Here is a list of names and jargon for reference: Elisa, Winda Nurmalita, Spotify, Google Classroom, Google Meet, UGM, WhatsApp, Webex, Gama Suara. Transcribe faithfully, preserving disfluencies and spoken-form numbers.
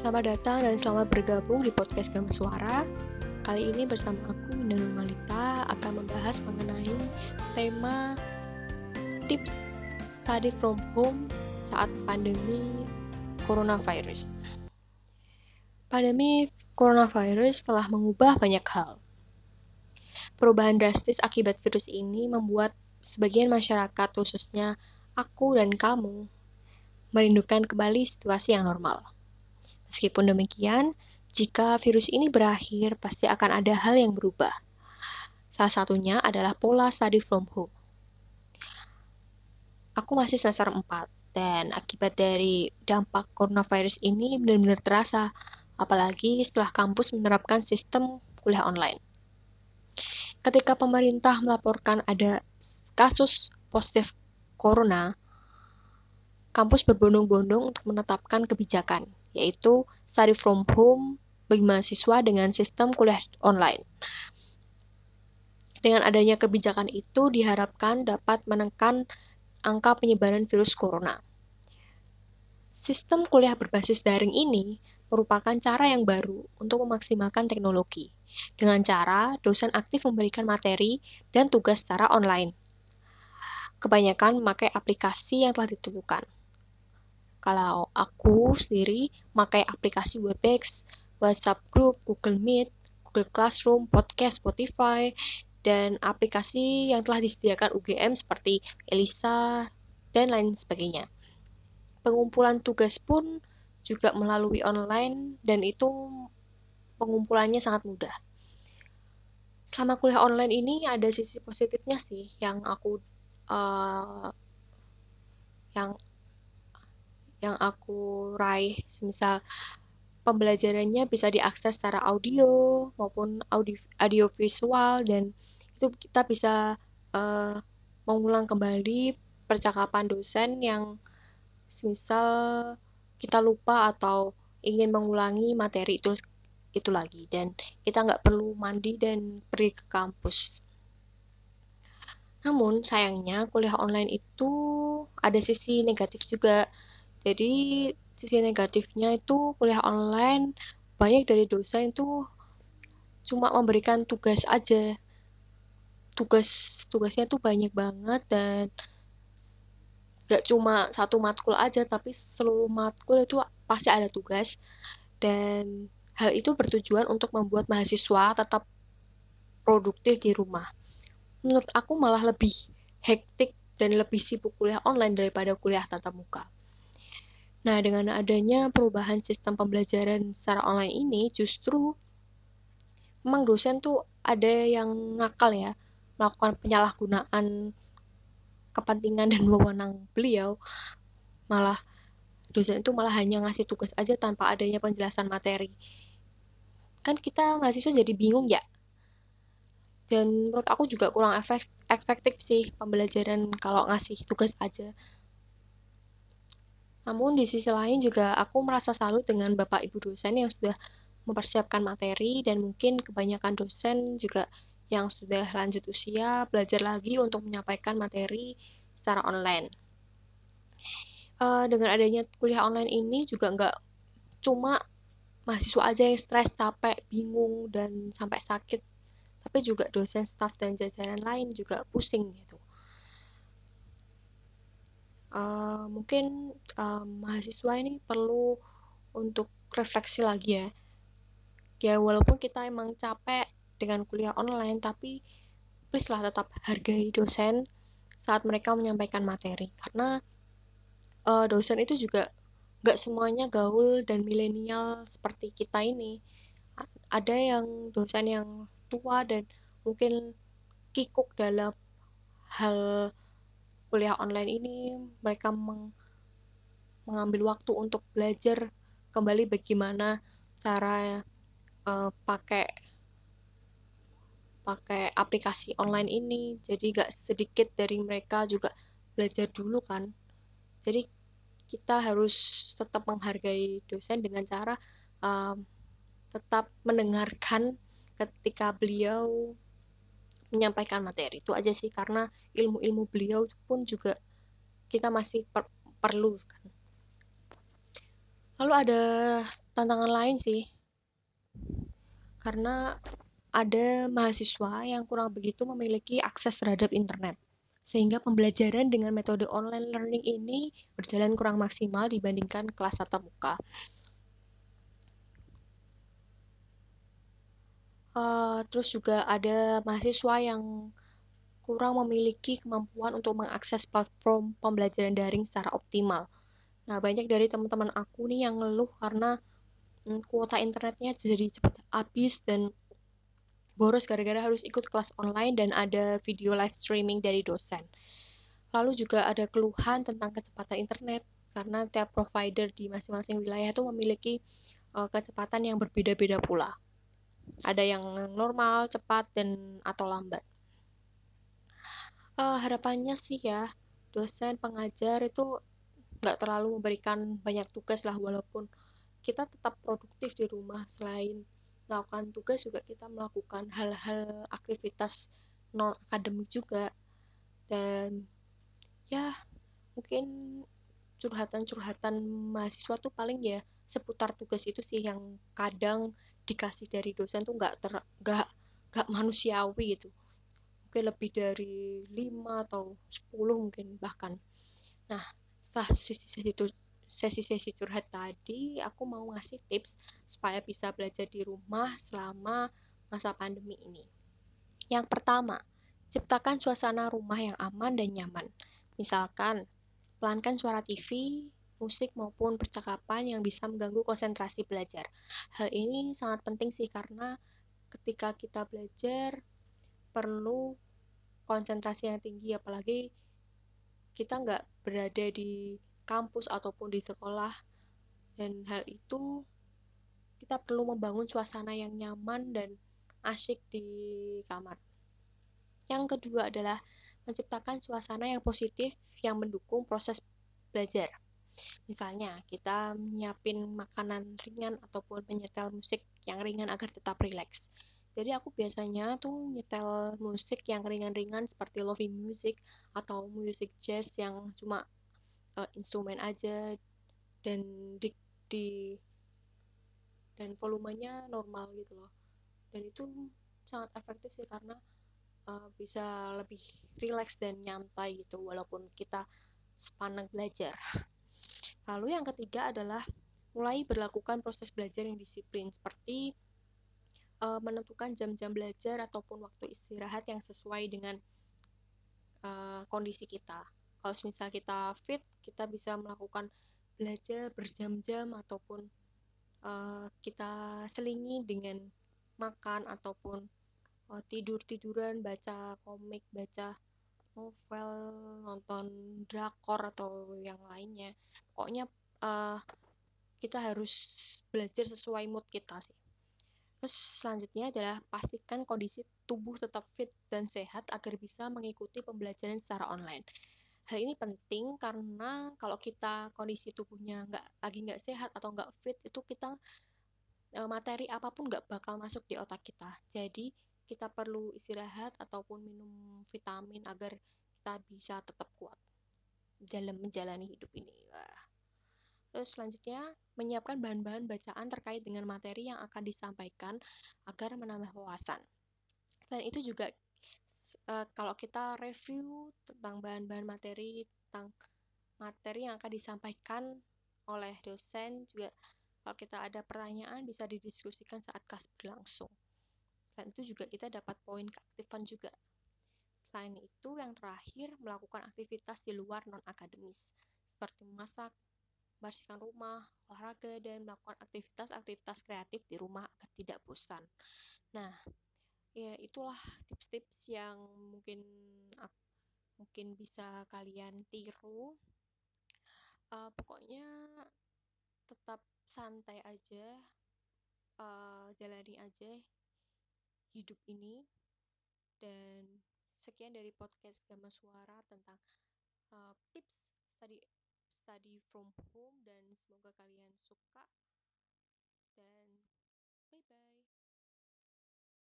Selamat datang dan selamat bergabung di podcast Gama Suara. Kali ini bersama aku, Winda Nurmalita, akan membahas mengenai tema tips study from home saat pandemi coronavirus. Pandemi coronavirus telah mengubah banyak hal. Perubahan drastis akibat virus ini membuat sebagian masyarakat, khususnya aku dan kamu, merindukan kembali situasi yang normal. Meskipun demikian, jika virus ini berakhir, pasti akan ada hal yang berubah. Salah satunya adalah pola study from home. Aku masih semester empat, dan akibat dari dampak coronavirus ini benar-benar terasa, apalagi setelah kampus menerapkan sistem kuliah online. Ketika pemerintah melaporkan ada kasus positif corona, kampus berbondong-bondong untuk menetapkan kebijakan, yaitu study from home bagi mahasiswa dengan sistem kuliah online. Dengan adanya kebijakan itu diharapkan dapat menekan angka penyebaran virus corona. Sistem kuliah berbasis daring ini merupakan cara yang baru untuk memaksimalkan teknologi. Dengan cara, dosen aktif memberikan materi dan tugas secara online. Kebanyakan memakai aplikasi yang telah ditentukan. Kalau aku sendiri pakai aplikasi Webex, WhatsApp Group, Google Meet, Google Classroom, Podcast, Spotify, dan aplikasi yang telah disediakan U G M seperti Elisa, dan lain sebagainya. Pengumpulan tugas pun juga melalui online, dan itu pengumpulannya sangat mudah. Selama kuliah online ini ada sisi positifnya sih yang aku uh, yang yang aku raih, misal pembelajarannya bisa diakses secara audio maupun audio, audio visual, dan itu kita bisa uh, mengulang kembali percakapan dosen yang misal kita lupa atau ingin mengulangi materi itu itu lagi, dan kita nggak perlu mandi dan pergi ke kampus. Namun sayangnya kuliah online itu ada sisi negatif juga. Jadi sisi negatifnya itu kuliah online banyak dari dosen itu cuma memberikan tugas aja. Tugas-tugasnya tuh banyak banget, dan gak cuma satu matkul aja, tapi seluruh matkul itu pasti ada tugas. Dan hal itu bertujuan untuk membuat mahasiswa tetap produktif di rumah. Menurut aku malah lebih hektik dan lebih sibuk kuliah online daripada kuliah tatap muka. Nah, dengan adanya perubahan sistem pembelajaran secara online ini, justru memang dosen tuh ada yang nakal ya, melakukan penyalahgunaan kepentingan dan wewenang beliau. Malah dosen itu malah hanya ngasih tugas aja tanpa adanya penjelasan materi. Kan kita mahasiswa jadi bingung ya. Dan menurut aku juga kurang efektif sih pembelajaran kalau ngasih tugas aja. Namun di sisi lain juga aku merasa salut dengan Bapak Ibu dosen yang sudah mempersiapkan materi, dan mungkin kebanyakan dosen juga yang sudah lanjut usia belajar lagi untuk menyampaikan materi secara online. Uh, dengan adanya kuliah online ini juga nggak cuma mahasiswa aja yang stres, capek, bingung, dan sampai sakit, tapi juga dosen, staf, dan jajaran lain juga pusing gitu. Uh, mungkin uh, mahasiswa ini perlu untuk refleksi lagi ya. Ya walaupun kita emang capek dengan kuliah online, tapi please lah tetap hargai dosen saat mereka menyampaikan materi. Karena uh, dosen itu juga gak semuanya gaul dan milenial seperti kita ini. Ada yang dosen yang tua dan mungkin kikuk dalam hal kuliah online ini, mereka meng- mengambil waktu untuk belajar kembali bagaimana cara uh, pakai pakai aplikasi online ini. Jadi gak sedikit dari mereka juga belajar dulu kan. Jadi kita harus tetap menghargai dosen dengan cara uh, tetap mendengarkan ketika beliau menyampaikan materi. Itu aja sih, karena ilmu-ilmu beliau pun juga kita masih per- perlu kan. Lalu ada tantangan lain sih, karena ada mahasiswa yang kurang begitu memiliki akses terhadap internet, sehingga pembelajaran dengan metode online learning ini berjalan kurang maksimal dibandingkan kelas tatap muka. Uh, terus juga ada mahasiswa yang kurang memiliki kemampuan untuk mengakses platform pembelajaran daring secara optimal. Nah, banyak dari teman-teman aku nih yang ngeluh karena mm, kuota internetnya jadi cepat habis dan boros gara-gara harus ikut kelas online dan ada video live streaming dari dosen. Lalu juga ada keluhan tentang kecepatan internet, karena tiap provider di masing-masing wilayah itu memiliki uh, kecepatan yang berbeda-beda pula. Ada yang normal, cepat, dan atau lambat. Uh, harapannya sih ya, dosen, pengajar itu nggak terlalu memberikan banyak tugas lah, walaupun kita tetap produktif di rumah. Selain melakukan tugas, juga kita melakukan hal-hal aktivitas non-akademik juga. Dan ya, mungkin curhatan-curhatan mahasiswa tuh paling ya seputar tugas itu sih, yang kadang dikasih dari dosen tuh nggak ter nggak nggak manusiawi gitu, mungkin lebih dari lima atau sepuluh mungkin bahkan. Nah, setelah sesi-sesi itu sesi-sesi curhat tadi, aku mau ngasih tips supaya bisa belajar di rumah selama masa pandemi ini. Yang pertama, ciptakan suasana rumah yang aman dan nyaman. Misalkan, pelankan suara T V, musik, maupun percakapan yang bisa mengganggu konsentrasi belajar. Hal ini sangat penting sih, karena ketika kita belajar perlu konsentrasi yang tinggi, apalagi kita nggak berada di kampus ataupun di sekolah, dan hal itu kita perlu membangun suasana yang nyaman dan asyik di kamar. Yang kedua adalah menciptakan suasana yang positif yang mendukung proses belajar. Misalnya, kita nyiapin makanan ringan ataupun menyetel musik yang ringan agar tetap rileks. Jadi aku biasanya tuh nyetel musik yang ringan-ringan seperti lofi music atau music jazz yang cuma Uh, instrumen aja, dan di, di dan volumenya normal gitu loh. Dan itu sangat efektif sih, karena uh, bisa lebih rileks dan nyantai gitu walaupun kita sepaneng belajar. Lalu yang ketiga adalah mulai berlakukan proses belajar yang disiplin, seperti uh, menentukan jam-jam belajar ataupun waktu istirahat yang sesuai dengan uh, kondisi kita. Kalau misal kita fit, kita bisa melakukan belajar berjam-jam, ataupun uh, kita selingi dengan makan ataupun uh, tidur-tiduran, baca komik, baca novel, nonton drakor atau yang lainnya. Pokoknya uh, kita harus belajar sesuai mood kita sih. Terus selanjutnya adalah pastikan kondisi tubuh tetap fit dan sehat agar bisa mengikuti pembelajaran secara online. Hal ini penting karena kalau kita kondisi tubuhnya nggak lagi nggak sehat atau nggak fit, itu kita materi apapun nggak bakal masuk di otak kita. Jadi kita perlu istirahat ataupun minum vitamin agar kita bisa tetap kuat dalam menjalani hidup ini. Wah. Terus selanjutnya, menyiapkan bahan-bahan bacaan terkait dengan materi yang akan disampaikan agar menambah wawasan. Selain itu juga, Uh, kalau kita review tentang bahan-bahan materi, tentang materi yang akan disampaikan oleh dosen, juga kalau kita ada pertanyaan bisa didiskusikan saat kelas berlangsung. Selain itu juga kita dapat poin keaktifan juga. Selain itu, yang terakhir, melakukan aktivitas di luar non-akademis seperti memasak, membersihkan rumah, olahraga, dan melakukan aktivitas-aktivitas kreatif di rumah agar tidak bosan. Nah, ya, itulah tips-tips yang mungkin mungkin bisa kalian tiru. Uh, pokoknya tetap santai aja, uh, jalani aja hidup ini. Dan sekian dari podcast Gama Suara tentang uh, tips study study from home, dan semoga kalian suka.